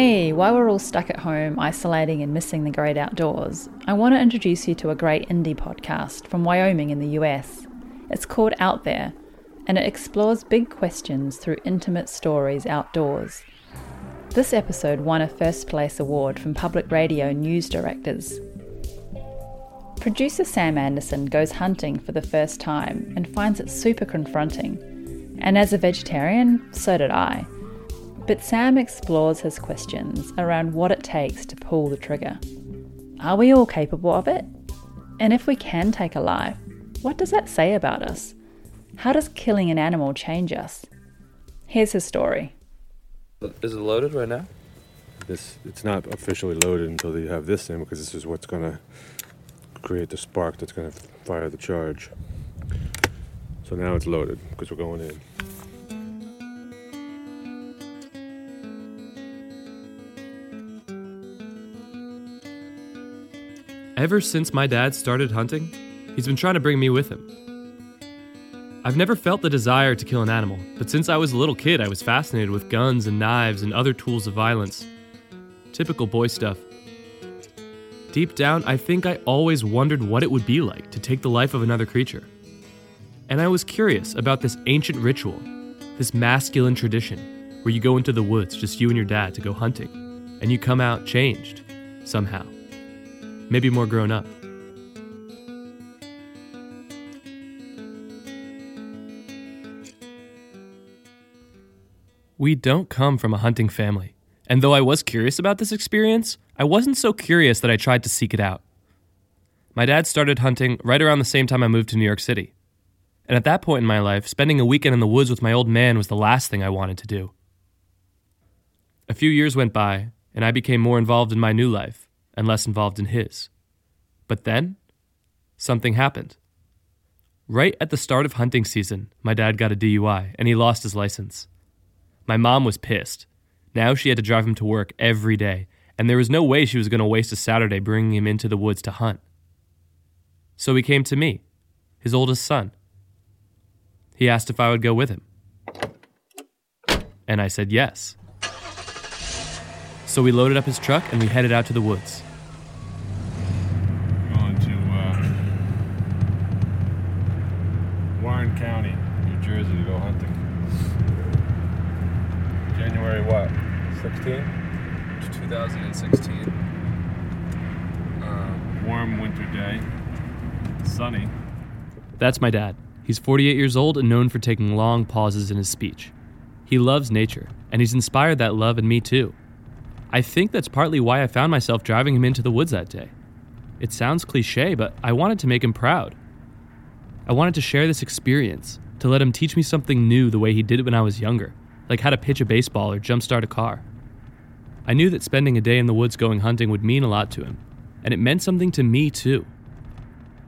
hey, while we're all stuck at home, isolating and missing the great outdoors, I want to introduce you to a great indie podcast from Wyoming in the US. It's called Out There, and it explores big questions through intimate stories outdoors. This episode won a first place award from Public Radio News Directors. Producer Sam Anderson goes hunting for the first time and finds it super confronting. And as a vegetarian, so did I. But Sam explores his questions around what it takes to pull the trigger. Are we all capable of it? And if we can take a life, what does that say about us? How does killing an animal change us? Here's his story. Is it loaded right now? It's not officially loaded until you have this in, because this is what's going to create the spark that's going to fire the charge. So now it's loaded because we're going in. Ever since my dad started hunting, he's been trying to bring me with him. I've never felt the desire to kill an animal, but since I was a little kid, I was fascinated with guns and knives and other tools of violence. Typical boy stuff. Deep down, I think I always wondered what it would be like to take the life of another creature. And I was curious about this ancient ritual, this masculine tradition, where you go into the woods, just you and your dad, to go hunting, and you come out changed, somehow. Maybe more grown up. We don't come from a hunting family, and though I was curious about this experience, I wasn't so curious that I tried to seek it out. My dad started hunting right around the same time I moved to New York City, and at that point in my life, spending a weekend in the woods with my old man was the last thing I wanted to do. A few years went by, and I became more involved in my new life, and less involved in his. But then, something happened. Right at the start of hunting season, my dad got a DUI, and he lost his license. My mom was pissed. Now she had to drive him to work every day, and there was no way she was going to waste a Saturday bringing him into the woods to hunt. So he came to me, his oldest son. He asked if I would go with him. And I said yes. So we loaded up his truck and we headed out to the woods. Going to Warren County, New Jersey, to go hunting. January what? 16? 2016. Warm winter day. Sunny. That's my dad. He's 48 years old and known for taking long pauses in his speech. He loves nature, and he's inspired that love in me too. I think that's partly why I found myself driving him into the woods that day. It sounds cliche, but I wanted to make him proud. I wanted to share this experience, to let him teach me something new the way he did it when I was younger, like how to pitch a baseball or jumpstart a car. I knew that spending a day in the woods going hunting would mean a lot to him, and it meant something to me too.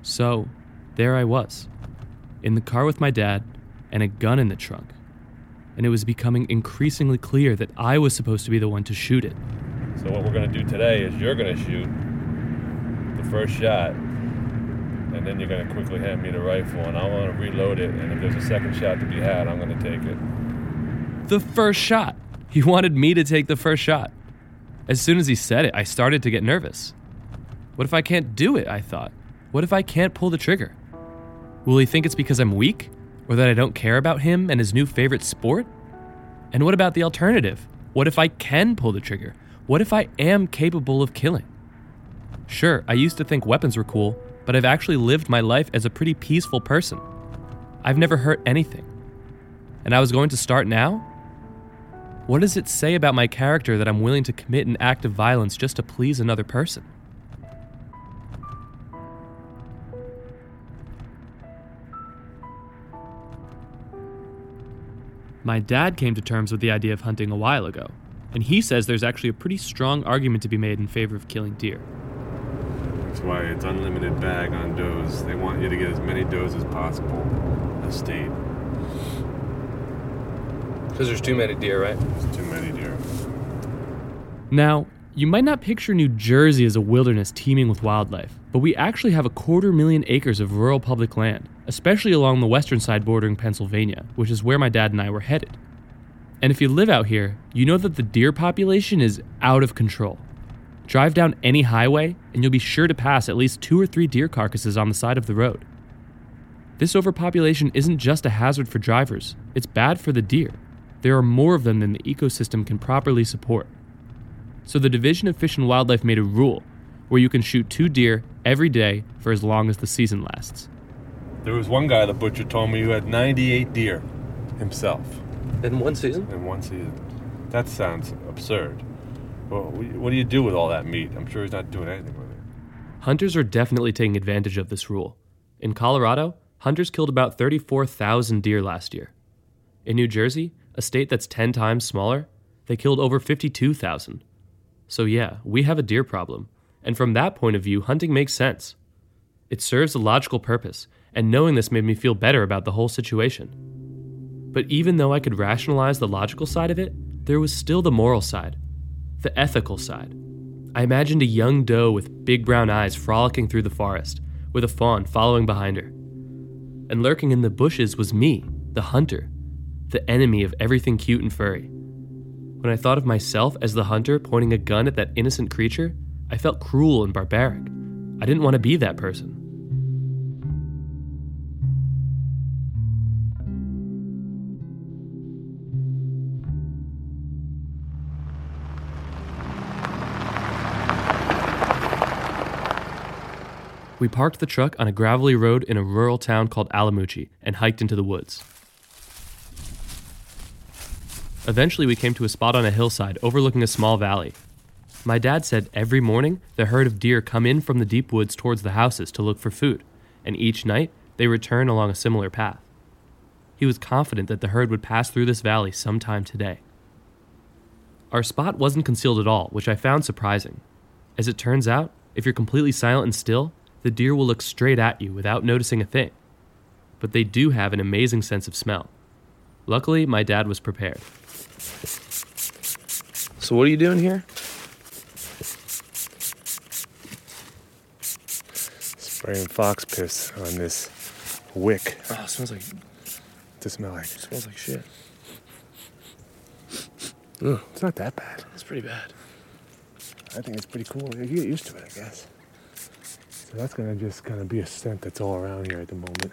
So, there I was, in the car with my dad and a gun in the trunk, and it was becoming increasingly clear that I was supposed to be the one to shoot it. So what we're going to do today is you're going to shoot the first shot, and then you're going to quickly hand me the rifle, and I want to reload it, and if there's a second shot to be had, I'm going to take it. The first shot! He wanted me to take the first shot. As soon as he said it, I started to get nervous. What if I can't do it, I thought. What if I can't pull the trigger? Will he think it's because I'm weak? Or that I don't care about him and his new favorite sport? And what about the alternative? What if I can pull the trigger? What if I am capable of killing? Sure, I used to think weapons were cool, but I've actually lived my life as a pretty peaceful person. I've never hurt anything. And I was going to start now? What does it say about my character that I'm willing to commit an act of violence just to please another person? My dad came to terms with the idea of hunting a while ago, and he says there's actually a pretty strong argument to be made in favor of killing deer. That's why it's unlimited bag on does. They want you to get as many does as possible in the state. Because there's too many deer, right? There's too many deer. Now, you might not picture New Jersey as a wilderness teeming with wildlife, but we actually have 250,000 acres of rural public land, especially along the western side bordering Pennsylvania, which is where my dad and I were headed. And if you live out here, you know that the deer population is out of control. Drive down any highway, and you'll be sure to pass at least 2 or 3 deer carcasses on the side of the road. This overpopulation isn't just a hazard for drivers, it's bad for the deer. There are more of them than the ecosystem can properly support. So the Division of Fish and Wildlife made a rule where you can shoot 2 deer every day for as long as the season lasts. There was one guy, the butcher, told me who had 98 deer himself. In one season? In one season. That sounds absurd. Well, what do you do with all that meat? I'm sure he's not doing anything with it. Hunters are definitely taking advantage of this rule. In Colorado, hunters killed about 34,000 deer last year. In New Jersey, a state that's 10 times smaller, they killed over 52,000. So yeah, we have a deer problem. And from that point of view, hunting makes sense. It serves a logical purpose, and knowing this made me feel better about the whole situation. But even though I could rationalize the logical side of it, there was still the moral side, the ethical side. I imagined a young doe with big brown eyes frolicking through the forest, with a fawn following behind her. And lurking in the bushes was me, the hunter, the enemy of everything cute and furry. When I thought of myself as the hunter pointing a gun at that innocent creature, I felt cruel and barbaric. I didn't want to be that person. We parked the truck on a gravelly road in a rural town called Alamuchi and hiked into the woods. Eventually, we came to a spot on a hillside overlooking a small valley. My dad said every morning the herd of deer come in from the deep woods towards the houses to look for food, and each night they return along a similar path. He was confident that the herd would pass through this valley sometime today. Our spot wasn't concealed at all, which I found surprising. As it turns out, if you're completely silent and still, the deer will look straight at you without noticing a thing. But they do have an amazing sense of smell. Luckily, my dad was prepared. So what are you doing here? Spraying fox piss on this wick. Oh, it smells like... It smells like shit. Ugh, it's not that bad. It's pretty bad. I think it's pretty cool. You get used to it, I guess. So that's going to just kind of be a scent that's all around here at the moment.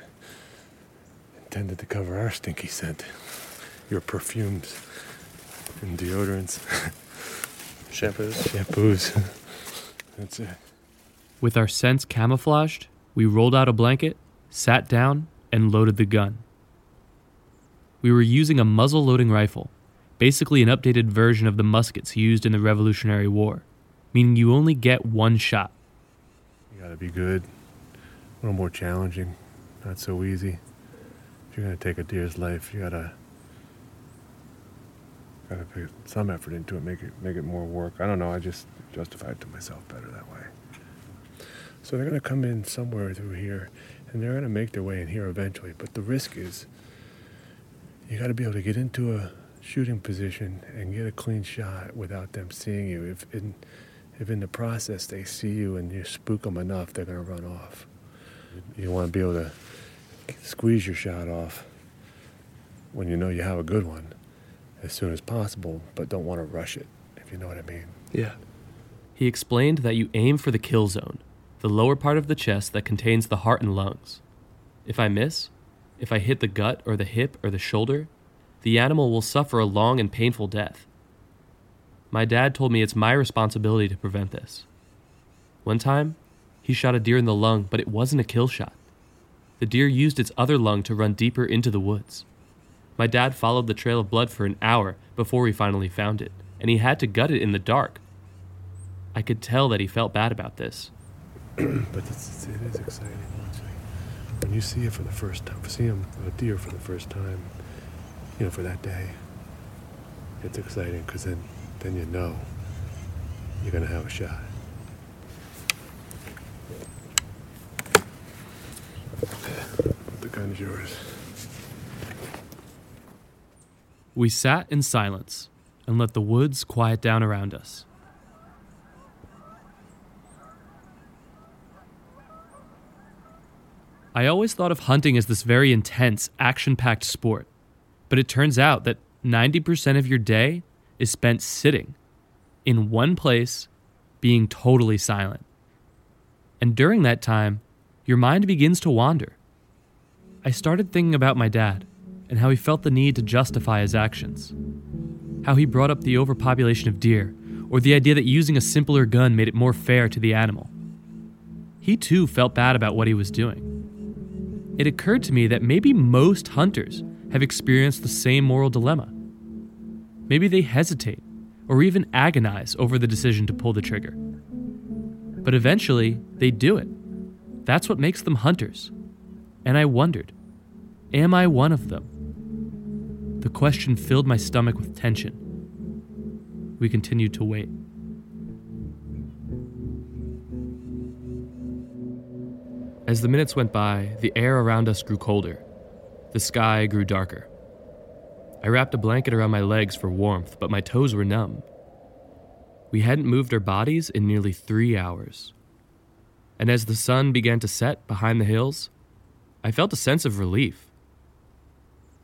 Intended to cover our stinky scent. Your perfumes and deodorants. Shampoos. That's it. With our scents camouflaged, we rolled out a blanket, sat down, and loaded the gun. We were using a muzzle-loading rifle, basically an updated version of the muskets used in the Revolutionary War, meaning you only get one shot. You gotta be good, a little more challenging, not so easy. If you're gonna take a deer's life, you gotta put some effort into it, make it more work. I don't know, I just justify it to myself better that way. So they're gonna come in somewhere through here, and they're gonna make their way in here eventually, but the risk is you gotta be able to get into a shooting position and get a clean shot without them seeing you. If in the process they see you and you spook them enough, they're gonna run off. You wanna be able to squeeze your shot off when you know you have a good one as soon as possible, but don't wanna rush it, if you know what I mean. Yeah. He explained that you aim for the kill zone, the lower part of the chest that contains the heart and lungs. If I miss, if I hit the gut or the hip or the shoulder, the animal will suffer a long and painful death. My dad told me it's my responsibility to prevent this. One time, he shot a deer in the lung, but it wasn't a kill shot. The deer used its other lung to run deeper into the woods. My dad followed the trail of blood for an hour before we finally found it, and he had to gut it in the dark. I could tell that he felt bad about this. But it is exciting, honestly. When you see it for the first time, a deer for the first time, you know, for that day, it's exciting because then you know you're going to have a shot. The gun's yours. We sat in silence and let the woods quiet down around us. I always thought of hunting as this very intense, action-packed sport, but it turns out that 90% of your day is spent sitting in one place, being totally silent. And during that time, your mind begins to wander. I started thinking about my dad and how he felt the need to justify his actions. How he brought up the overpopulation of deer, or the idea that using a simpler gun made it more fair to the animal. He too felt bad about what he was doing. It occurred to me that maybe most hunters have experienced the same moral dilemma. Maybe they hesitate or even agonize over the decision to pull the trigger. But eventually, they do it. That's what makes them hunters. And I wondered, am I one of them? The question filled my stomach with tension. We continued to wait. As the minutes went by, the air around us grew colder. The sky grew darker. I wrapped a blanket around my legs for warmth, but my toes were numb. We hadn't moved our bodies in nearly 3 hours. And as the sun began to set behind the hills, I felt a sense of relief.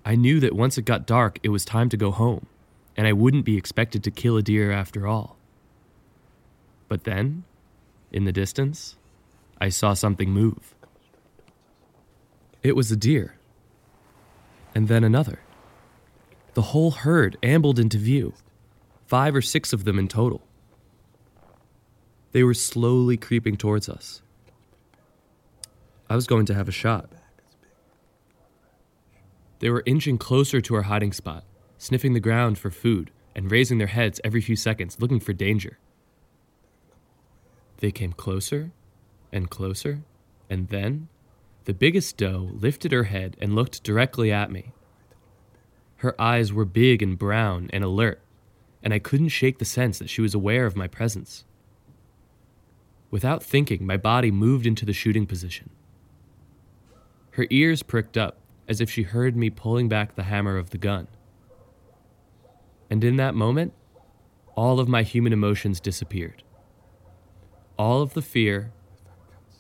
I knew that once it got dark, it was time to go home, and I wouldn't be expected to kill a deer after all. But then, in the distance, I saw something move. It was a deer. And then another. The whole herd ambled into view, 5 or 6 of them in total. They were slowly creeping towards us. I was going to have a shot. They were inching closer to our hiding spot, sniffing the ground for food and raising their heads every few seconds, looking for danger. They came closer and closer, and then the biggest doe lifted her head and looked directly at me. Her eyes were big and brown and alert, and I couldn't shake the sense that she was aware of my presence. Without thinking, my body moved into the shooting position. Her ears pricked up, as if she heard me pulling back the hammer of the gun. And in that moment, all of my human emotions disappeared. All of the fear,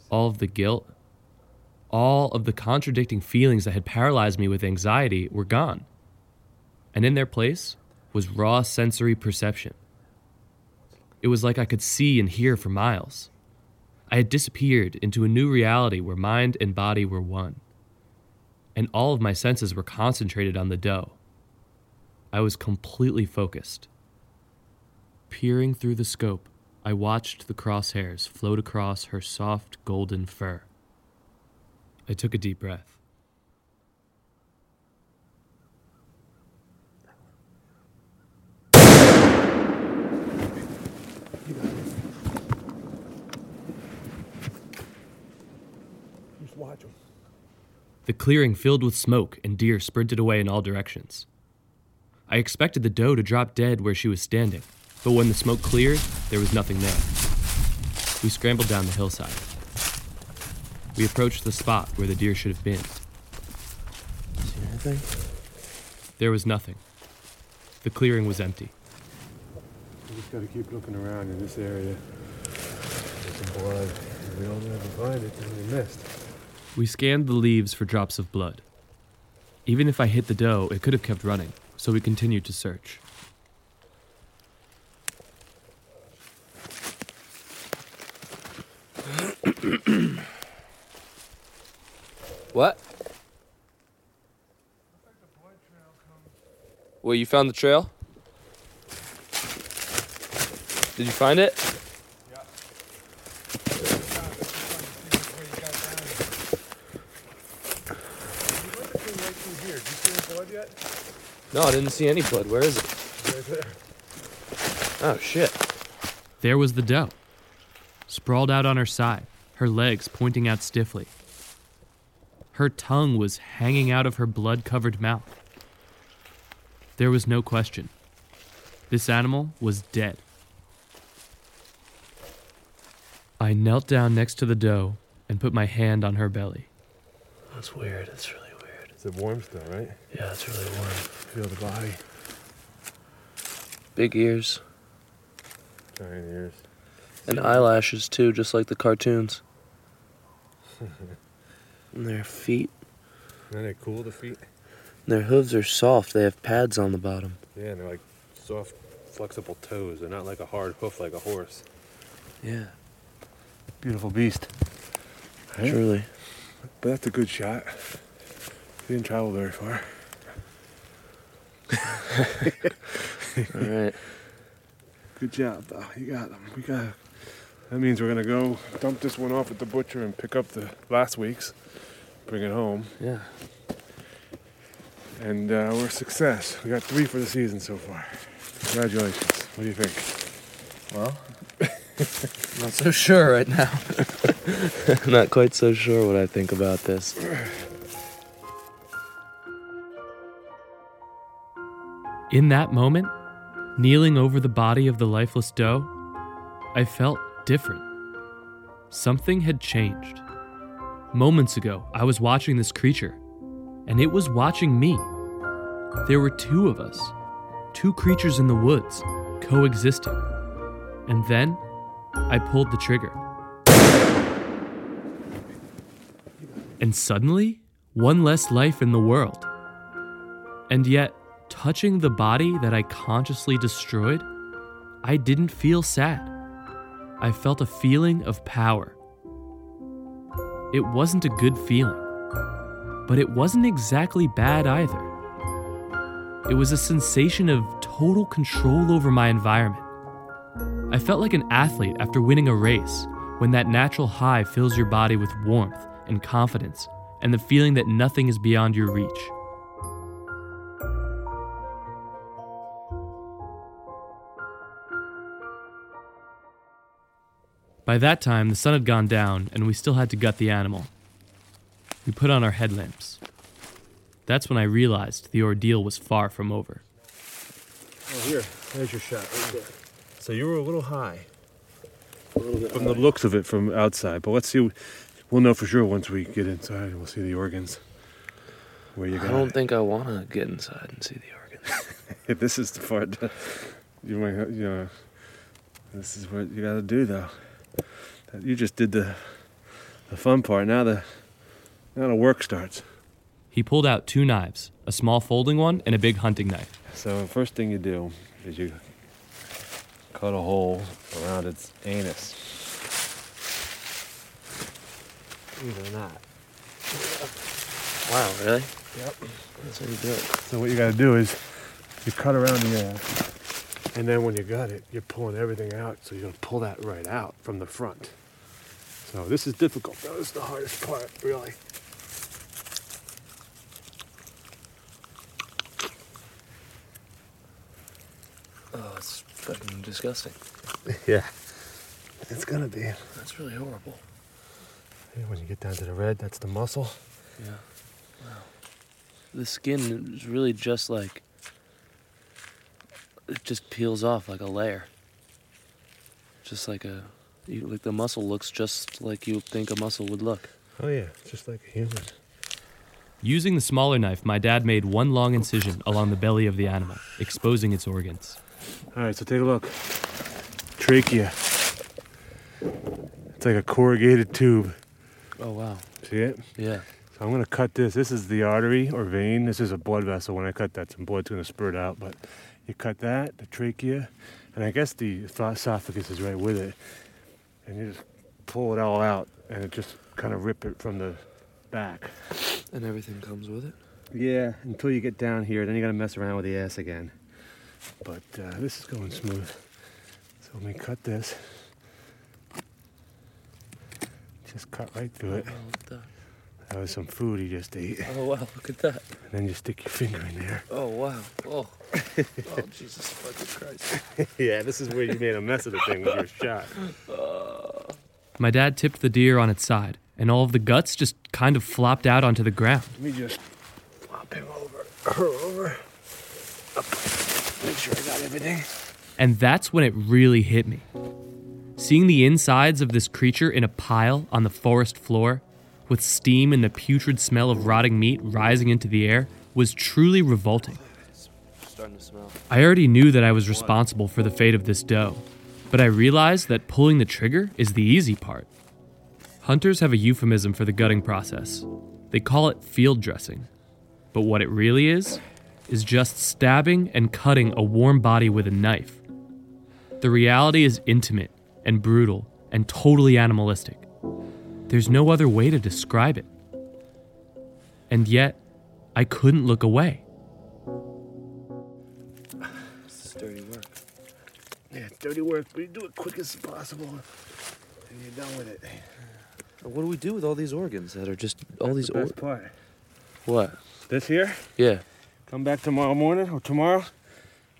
all of the guilt, all of the contradicting feelings that had paralyzed me with anxiety were gone. And in their place was raw sensory perception. It was like I could see and hear for miles. I had disappeared into a new reality where mind and body were one. And all of my senses were concentrated on the doe. I was completely focused. Peering through the scope, I watched the crosshairs float across her soft golden fur. I took a deep breath. Just watch them. The clearing filled with smoke and deer sprinted away in all directions. I expected the doe to drop dead where she was standing, but when the smoke cleared, there was nothing there. We scrambled down the hillside. We approached the spot where the deer should have been. See anything? There was nothing. The clearing was empty. We just gotta keep looking around in this area. If we don't ever find it, then we missed. We scanned the leaves for drops of blood. Even if I hit the doe, it could have kept running, so we continued to search. What? Well, you found the trail? Did you find it? No, I didn't see any blood. Where is it? Right there. Oh, shit. There was the doe, sprawled out on her side, her legs pointing out stiffly. Her tongue was hanging out of her blood-covered mouth. There was no question. This animal was dead. I knelt down next to the doe and put my hand on her belly. That's weird. That's really weird. It's warm still, right? Yeah, it's really warm. Feel the body. Big ears. Giant ears. And eyelashes, too, just like the cartoons. And their feet. Isn't it cool, the feet? Their hooves are soft. They have pads on the bottom. Yeah, and they're like soft, flexible toes. They're not like a hard hoof like a horse. Yeah. Beautiful beast. Right? Truly. But that's a good shot. We didn't travel very far. All right. Good job, though. You got them. We got. That means we're gonna go dump this one off at the butcher and pick up the last week's, bring it home. Yeah. And we're a success. We got 3 for the season so far. Congratulations. What do you think? Well, not so sure right now. Not quite so sure what I think about this. In that moment, kneeling over the body of the lifeless doe, I felt different. Something had changed. Moments ago, I was watching this creature, and it was watching me. There were 2 of us, 2 creatures in the woods, coexisting. And then, I pulled the trigger. And suddenly, 1 less life in the world. And yet, touching the body that I consciously destroyed, I didn't feel sad. I felt a feeling of power. It wasn't a good feeling, but it wasn't exactly bad either. It was a sensation of total control over my environment. I felt like an athlete after winning a race, when that natural high fills your body with warmth and confidence, and the feeling that nothing is beyond your reach. By that time, the sun had gone down, and we still had to gut the animal. We put on our headlamps. That's when I realized the ordeal was far from over. Oh, here. There's your shot right there. So you were a little high. A little bit from high. The looks of it from outside. But let's see. We'll know for sure once we get inside, and we'll see the organs. Where you got I don't think I want to get inside and see the organs. This is the part that you might, you know, this is what you got to do, though. You just did the fun part. Now the work starts. He pulled out 2 knives, a small folding one and a big hunting knife. So the first thing you do is you cut a hole around its anus. Even that. Wow, really? Yep. That's how you do it. So what you got to do is you cut around the anus. And then when you gut it, you're pulling everything out, so you're going to pull that right out from the front. So this is difficult. That was the hardest part, really. Oh, it's fucking disgusting. Yeah. It's going to be. That's really horrible. When you get down to the red, that's the muscle. Yeah. Wow. The skin is really just like... It just peels off like a layer. Just like like the muscle looks just like you would think a muscle would look. Oh yeah, just like a human. Using the smaller knife, my dad made 1 long incision along the belly of the animal, exposing its organs. All right, so take a look. Trachea. It's like a corrugated tube. Oh wow. See it? Yeah. So I'm gonna cut this. This is the artery or vein. This is a blood vessel. When I cut that, some blood's gonna spurt out, but you cut that, the trachea, and I guess the esophagus is right with it. And you just pull it all out, and it just kind of rip it from the back. And everything comes with it? Yeah, until you get down here, then you got to mess around with the ass again. But this is going smooth. So let me cut this. Just cut right through it. Oh, wow, look at that. That was some food he just ate. Oh, wow, look at that. And then you stick your finger in there. Oh, wow. Oh, oh Jesus fucking Christ. Yeah, this is where you made a mess of the thing with your shot. My dad tipped the deer on its side, and all of the guts just kind of flopped out onto the ground. Let me just flop him over, her over, up, make sure I got everything. And that's when it really hit me. Seeing the insides of this creature in a pile on the forest floor, with steam and the putrid smell of rotting meat rising into the air, was truly revolting. I already knew that I was responsible for the fate of this doe, but I realized that pulling the trigger is the easy part. Hunters have a euphemism for the gutting process. They call it field dressing. But what it really is just stabbing and cutting a warm body with a knife. The reality is intimate and brutal and totally animalistic. There's no other way to describe it. And yet, I couldn't look away. This is dirty work. Yeah, dirty work, but you do it quick as possible and you're done with it. What do we do with all these organs that are just all these organs? That's the best part. What? This here? Yeah. Come back tomorrow morning or tomorrow,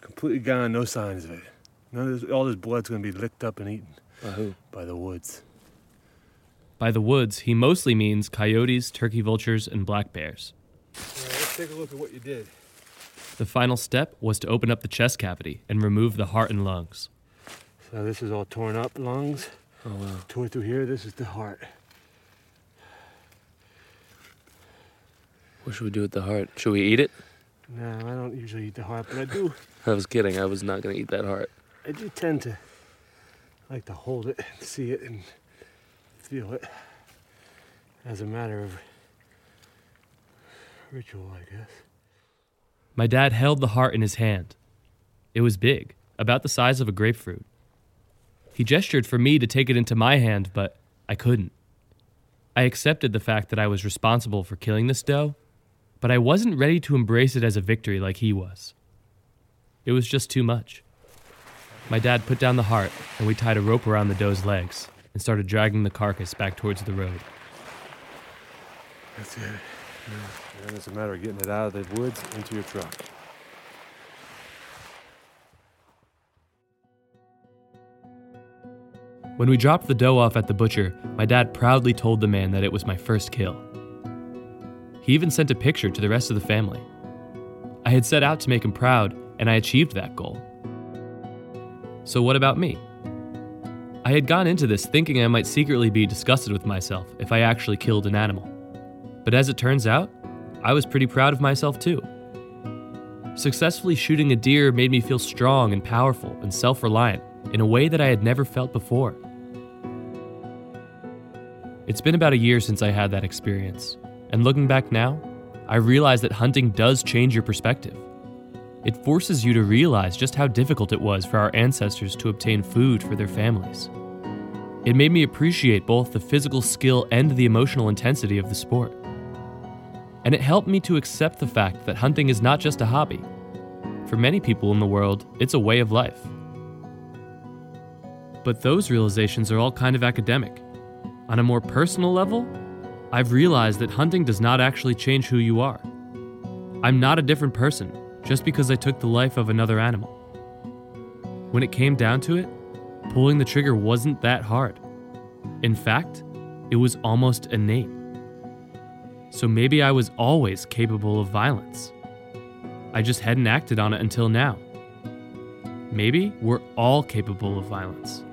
completely gone, no signs of it. None of this, all this blood's going to be licked up and eaten. By who? By the woods. By the woods, he mostly means coyotes, turkey vultures, and black bears. All right, let's take a look at what you did. The final step was to open up the chest cavity and remove the heart and lungs. So this is all torn up, lungs. Oh, wow. Torn through here, this is the heart. What should we do with the heart? Should we eat it? No, I don't usually eat the heart, but I do. I was kidding. I was not going to eat that heart. I do tend to like to hold it and see it and feel it as a matter of ritual, I guess. My dad held the heart in his hand. It was big, about the size of a grapefruit. He gestured for me to take it into my hand, but I couldn't. I accepted the fact that I was responsible for killing this doe, but I wasn't ready to embrace it as a victory like he was. It was just too much. My dad put down the heart, and we tied a rope around the doe's legs and started dragging the carcass back towards the road. That's it. Yeah. And it's a matter of getting it out of the woods into your truck. When we dropped the doe off at the butcher, my dad proudly told the man that it was my first kill. He even sent a picture to the rest of the family. I had set out to make him proud, and I achieved that goal. So what about me? I had gone into this thinking I might secretly be disgusted with myself if I actually killed an animal. But as it turns out, I was pretty proud of myself too. Successfully shooting a deer made me feel strong and powerful and self-reliant in a way that I had never felt before. It's been about a year since I had that experience, and looking back now, I realize that hunting does change your perspective. It forces you to realize just how difficult it was for our ancestors to obtain food for their families. It made me appreciate both the physical skill and the emotional intensity of the sport. And it helped me to accept the fact that hunting is not just a hobby. For many people in the world, it's a way of life. But those realizations are all kind of academic. On a more personal level, I've realized that hunting does not actually change who you are. I'm not a different person just because I took the life of another animal. When it came down to it, pulling the trigger wasn't that hard. In fact, it was almost innate. So maybe I was always capable of violence. I just hadn't acted on it until now. Maybe we're all capable of violence,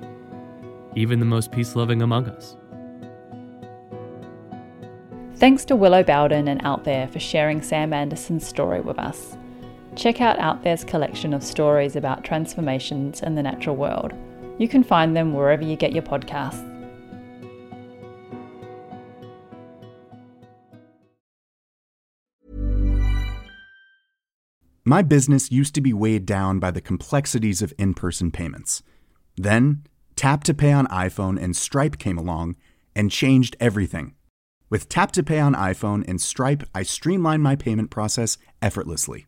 even the most peace-loving among us. Thanks to Willow Bowden and Out There for sharing Sam Anderson's story with us. Check out Out There's collection of stories about transformations in the natural world. You can find them wherever you get your podcasts. My business used to be weighed down by the complexities of in-person payments. Then, Tap to Pay on iPhone and Stripe came along and changed everything. With Tap to Pay on iPhone and Stripe, I streamlined my payment process effortlessly.